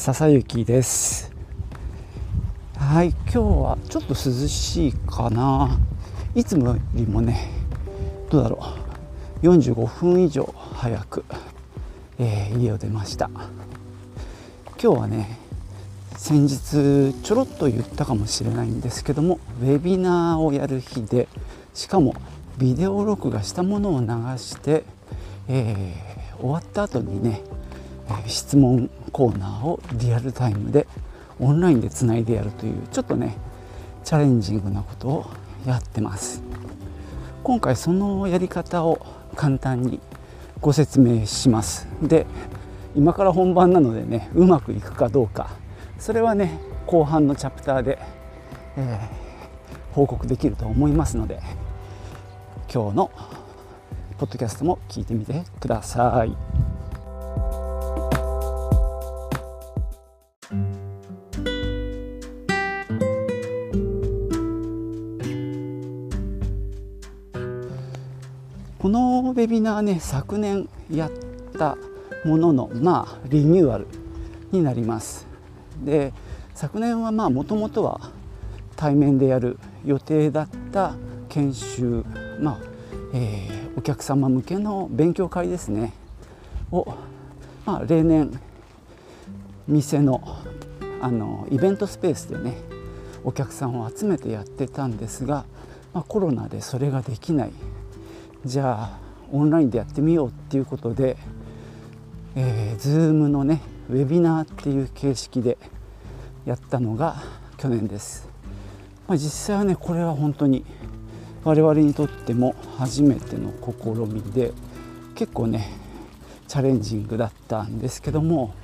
笹雪です。はい、今日はちょっと涼しいかな。いつもよりもね、どうだろう、45分以上早く、家を出ました。今日はね、先日ちょろっと言ったかもしれないんですけども、ウェビナーをやる日で、しかもビデオ録画したものを流して、終わった後にね、質問コーナーをリアルタイムでオンラインでつないでやるという、ちょっとねチャレンジングなことをやってます。今回そのやり方を簡単にご説明します。で、今から本番なのでね、うまくいくかどうか、それはね後半のチャプターで、報告できると思いますので、今日のポッドキャストも聞いてみてください。このウェビナーね、昨年やったものの、リニューアルになります。で、昨年はもともとは対面でやる予定だった研修、お客様向けの勉強会ですねを、例年店の、イベントスペースでねお客さんを集めてやってたんですが、コロナでそれができない、じゃあオンラインでやってみようっていうことで、Zoom のねウェビナーっていう形式でやったのが去年です。実際はね、これは本当に我々にとっても初めての試みで、結構ねチャレンジングだったんですけども、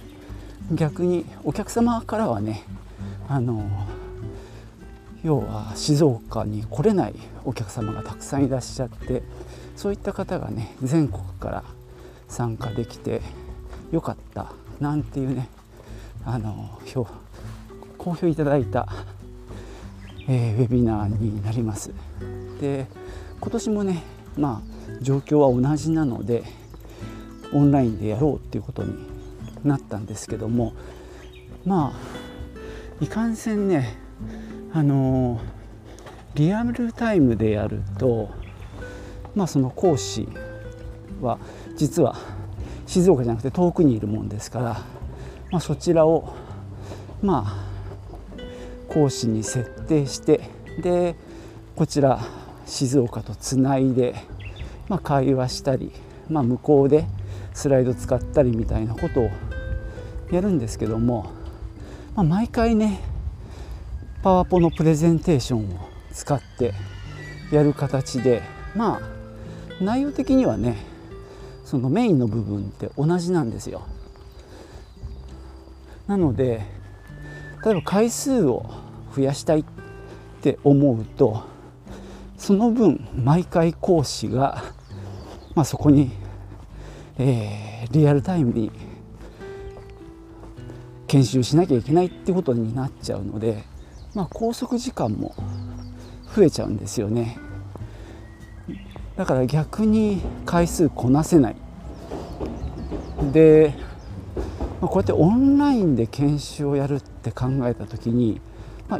逆にお客様からはね、要は静岡に来れないお客様がたくさんいらっしゃって、そういった方がね全国から参加できてよかったなんていうね、好評いただいた、ウェビナーになります。で、今年もね、状況は同じなのでオンラインでやろうっていうことになったんですけども、いかんせんね、リアルタイムでやると、その講師は実は静岡じゃなくて遠くにいるもんですから、そちらを講師に設定して、でこちら静岡とつないで、会話したり、向こうでスライド使ったりみたいなことをやるんですけども、毎回ねパワポのプレゼンテーションを使ってやる形で、内容的にはねそのメインの部分って同じなんですよ。なので、例えば回数を増やしたいって思うと、その分毎回講師が、そこに、リアルタイムに研修しなきゃいけないってことになっちゃうので、拘束時間も増えちゃうんですよね。だから逆に回数こなせないで、こうやってオンラインで研修をやるって考えた時に、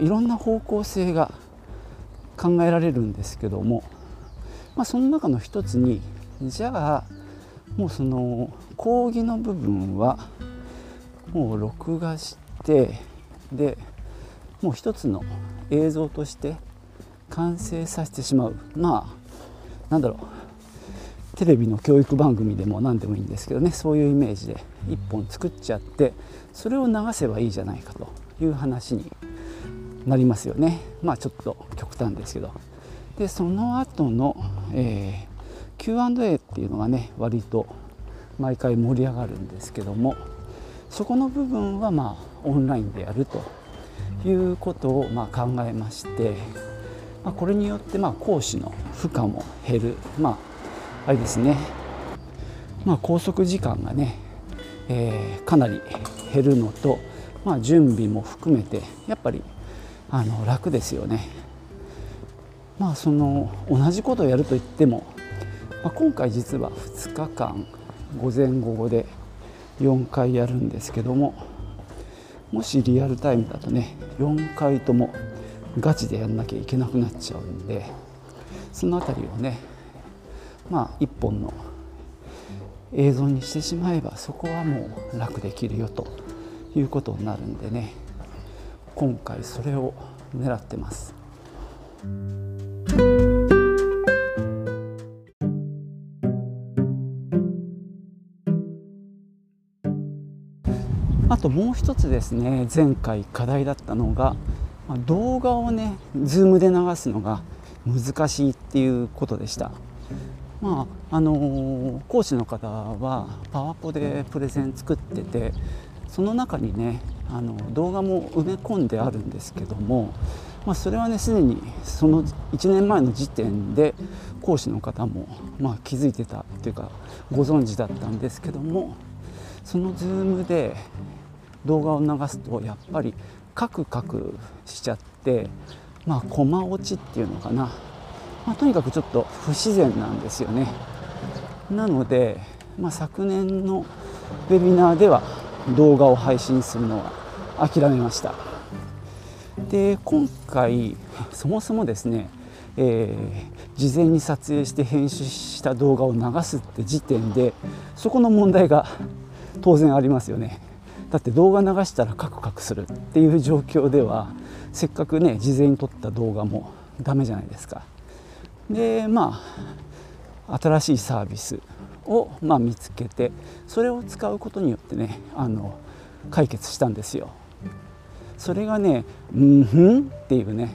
いろんな方向性が考えられるんですけども、その中の一つに、じゃあもうその講義の部分はもう録画して、でもう一つの映像として完成させてしまう、テレビの教育番組でも何でもいいんですけどね、そういうイメージで一本作っちゃって、それを流せばいいじゃないかという話になりますよね。ちょっと極端ですけど。で、その後の、Q&A っていうのがね割と毎回盛り上がるんですけども、そこの部分はオンラインでやるということを考えまして、これによって講師の負荷も減る、あれですね、拘束時間がね、かなり減るのと、準備も含めてやっぱり楽ですよね。その同じことをやるといっても、今回実は2日間午前午後で4回やるんですけども、もしリアルタイムだとね4回ともガチでやんなきゃいけなくなっちゃうんで、そのあたりをねまあ1本の映像にしてしまえばそこはもう楽できるよということになるんでね、今回それを狙ってます。あともう一つですね、前回課題だったのが動画をねズームで流すのが難しいっていうことでした。まあ講師の方はパワポでプレゼン作ってて、その中にね動画も埋め込んであるんですけども、それはねすでにその1年前の時点で講師の方も気づいてたというかご存知だったんですけども、そのズームで動画を流すとやっぱりカクカクしちゃって、コマ落ちっていうのかな、とにかくちょっと不自然なんですよね。なので、昨年のウェビナーでは動画を配信するのは諦めました。で、今回そもそもですね、事前に撮影して編集した動画を流すって時点でそこの問題が当然ありますよね。だって動画流したらカクカクするっていう状況ではせっかくね事前に撮った動画もダメじゃないですか。で新しいサービスを見つけて、それを使うことによってね解決したんですよ。それがねmmhmmっていうね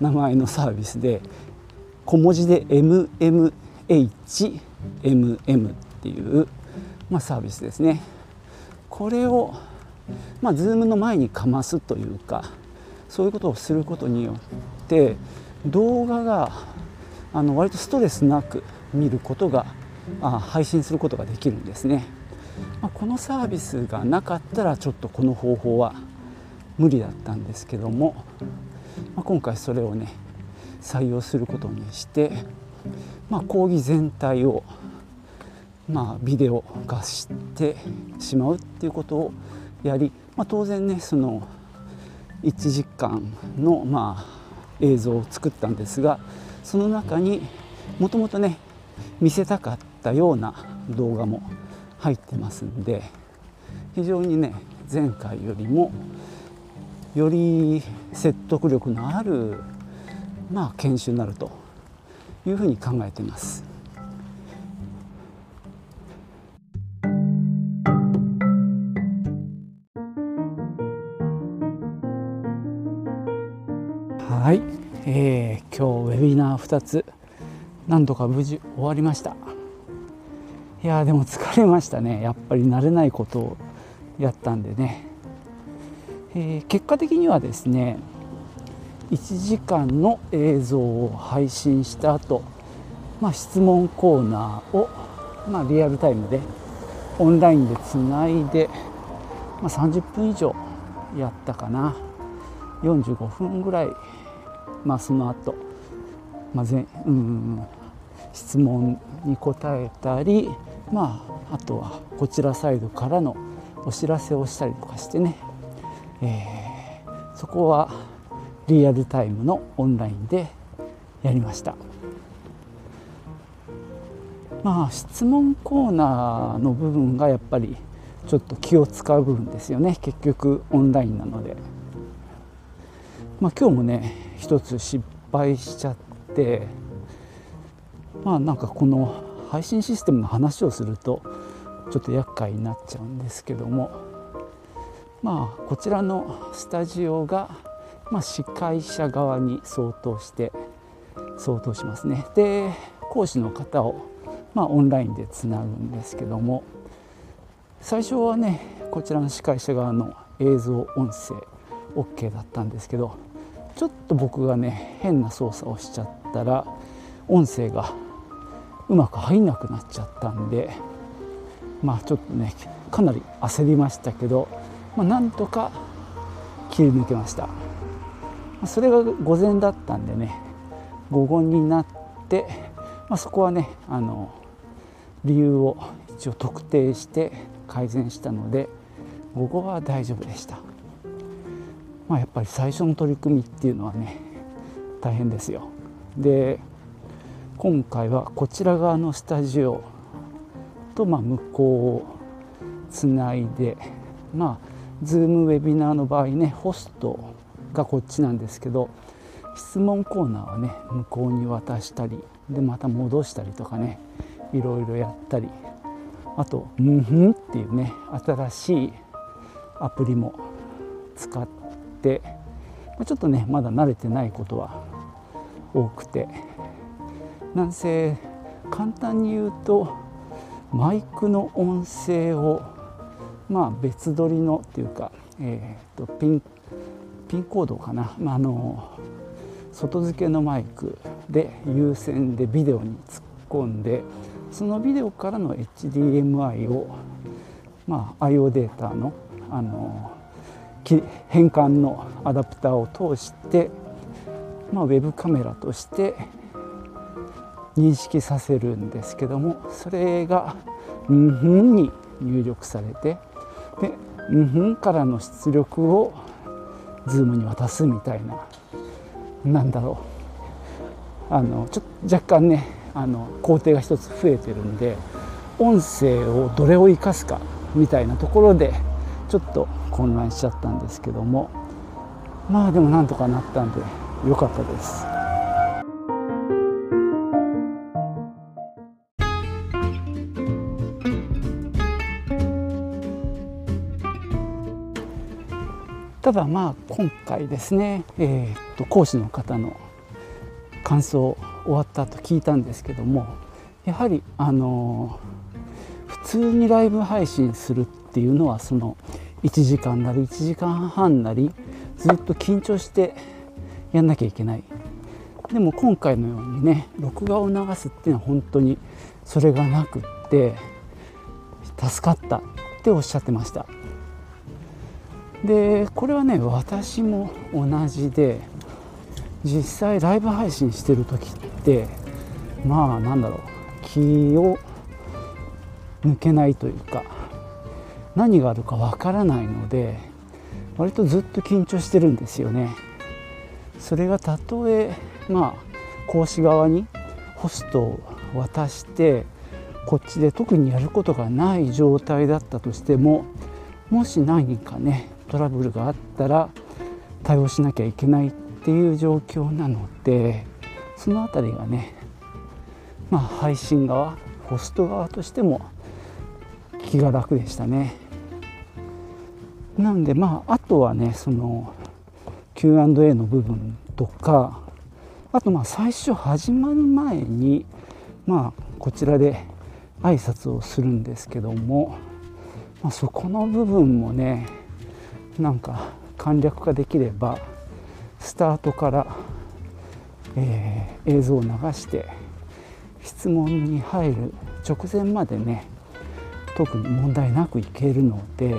名前のサービスで、小文字で mmhmm っていう、サービスですね。これを、Zoom の前にかますというかそういうことをすることによって動画が割とストレスなく見ることが配信することができるんですね。このサービスがなかったらちょっとこの方法は無理だったんですけども、今回それをね採用することにして、講義全体をビデオ化してしまうっていうことをやり、当然ねその1時間の映像を作ったんですが、その中にもともとね見せたかったような動画も入ってますんで、非常にね前回よりもより説得力のある研修になるというふうに考えています。はい、今日ウェビナー2つなんとか無事終わりました。いやでも疲れましたね。やっぱり慣れないことをやったんでね、結果的にはですね1時間の映像を配信した後、質問コーナーを、リアルタイムでオンラインでつないで、30分以上やったかな。45分ぐらいその後、質問に答えたり、あとはこちらサイドからのお知らせをしたりとかしてね、そこはリアルタイムのオンラインでやりました。質問コーナーの部分がやっぱりちょっと気を使う部分ですよね。結局オンラインなので、今日もね一つ失敗しちゃって、なんかこの配信システムの話をするとちょっと厄介になっちゃうんですけども、こちらのスタジオが、司会者側に相当しますね。で講師の方を、オンラインでつなぐんですけども、最初はねこちらの司会者側の映像音声 OK だったんですけど、ちょっと僕がね変な操作をしちゃったら音声がうまく入んなくなっちゃったんで、ちょっとねかなり焦りましたけど、なんとか切り抜けました。それが午前だったんでね、午後になって、そこはね理由を一応特定して改善したので午後は大丈夫でした。まあ、やっぱり最初の取り組みっていうのはね大変ですよ。で今回はこちら側のスタジオと、まあ、向こうをつないで、まあズームウェビナーの場合ねホストがこっちなんですけど、質問コーナーはね向こうに渡したりでまた戻したりとかね、いろいろやったり、あと「mmhmm」っていうね新しいアプリも使ってちょっとねまだ慣れてないことは多くて、なんせ簡単に言うとマイクの音声をまあ別撮りのっていうか、ピンコードかな、まあ、外付けのマイクで有線でビデオに突っ込んで、そのビデオからの HDMI を、まあ、IO データの、変換のアダプターを通して、まあ、ウェブカメラとして認識させるんですけども、それが「mmhmm」に入力されて、で「mmhmm」からの出力をズームに渡すみたいな、なんだろう、若干ね工程が一つ増えてるんで、音声をどれを生かすかみたいなところでちょっと混乱しちゃったんですけども、まあでもなんとかなったんで良かったです。ただまあ今回ですね、講師の方の感想終わったと聞いたんですけども、やはり普通にライブ配信するっていうのはその1時間なり1時間半なりずっと緊張してやんなきゃいけない。でも今回のようにね録画を流すっていうのは本当にそれがなくって助かったっておっしゃってました。でこれはね私も同じで、実際ライブ配信してる時ってまあなんだろう、気を抜けないというか何があるかわからないので割とずっと緊張してるんですよね。それがたとえまあ講師側にホストを渡してこっちで特にやることがない状態だったとしても、もし何かねトラブルがあったら対応しなきゃいけないっていう状況なので、そのあたりがね、まあ、配信側ホスト側としても気が楽でしたね。なんでまああとはねその Q&A の部分とか、あとまあ最初始まる前にまあこちらで挨拶をするんですけども、まあ、そこの部分もねなんか簡略化できればスタートから、映像を流して質問に入る直前までね特に問題なくいけるので、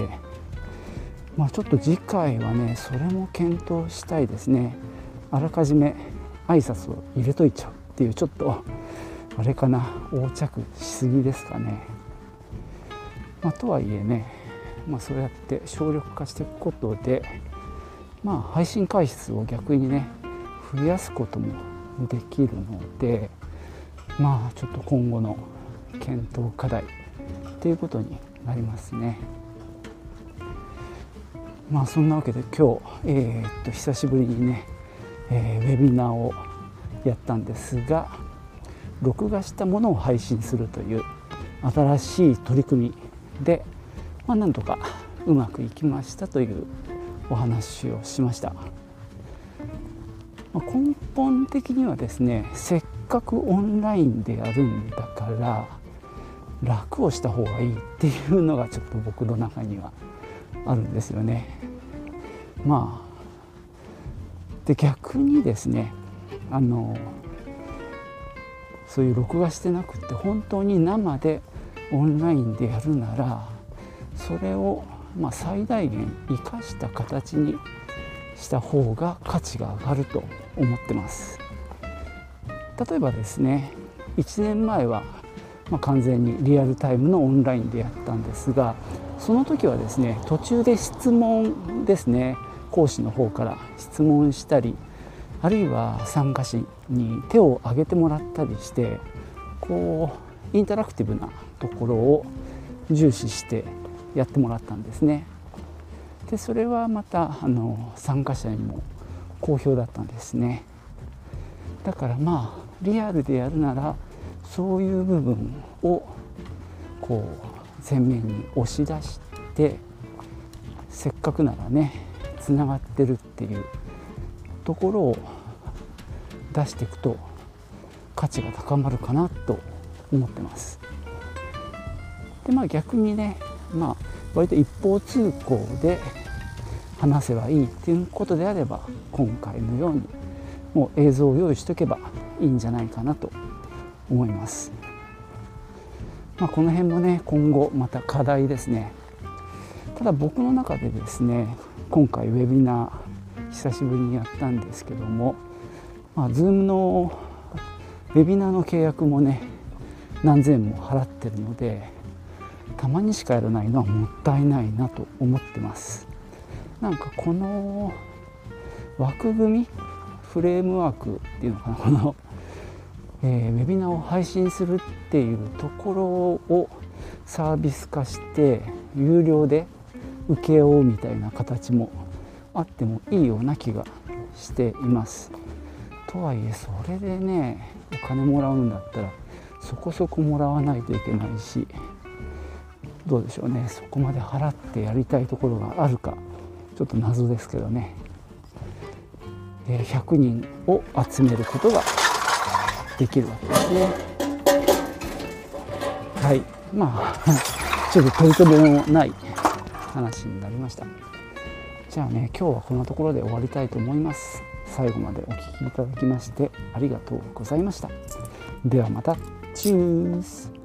まあ、ちょっと次回はねそれも検討したいですね。あらかじめ挨拶を入れといちゃうっていう、ちょっとあれかな、横着しすぎですかね。まあ、とはいえね、まあ、そうやって省力化していくことで、まあ、配信回数を逆にね増やすこともできるので、まあちょっと今後の検討課題っていうことになりますね。まあそんなわけで今日、久しぶりにね、ウェビナーをやったんですが、録画したものを配信するという新しい取り組みで、まあ、なんとかうまくいきましたというお話をしました。根本的にはですね、せっかくオンラインでやるんだから楽をした方がいいっていうのがちょっと僕の中にはあるんですよね。まあで逆にですね、そういう録画してなくって本当に生でオンラインでやるなら、それをまあ最大限生かした形にした方が価値が上がると思ってます。例えばですね、1年前はまあ完全にリアルタイムのオンラインでやったんですが、その時はですね途中で質問ですね、講師の方から質問したり、あるいは参加者に手を挙げてもらったりして、こうインタラクティブなところを重視してやってもらったんですね。でそれはまた参加者にも好評だったんですね。だからまあリアルでやるならそういう部分をこう前面に押し出して、せっかくならねつながってるっていうところを出していくと価値が高まるかなと思ってます。でまあ逆にね、割と一方通行で話せばいいっていうことであれば、今回のようにもう映像を用意しとけばいいんじゃないかなと思います。この辺もね今後また課題ですね。ただ僕の中でですね、今回ウェビナー久しぶりにやったんですけども、Zoom のウェビナーの契約もね何千円も払ってるので、たまにしかやらないのはもったいないなと思ってます。なんかこの枠組み、フレームワークっていうのかな、このウェビナーを配信するっていうところをサービス化して有料で請け負うみたいな形もあってもいいような気がしています。とはいえそれでねお金もらうんだったらそこそこもらわないといけないし、どうでしょうね、そこまで払ってやりたいところがあるかちょっと謎ですけどね。100人を集めることができるわけですね。はい、ちょっと取り留めもない話になりました。じゃあね、今日はこんなところで終わりたいと思います。最後までお聞きいただきましてありがとうございました。ではまた、チュース。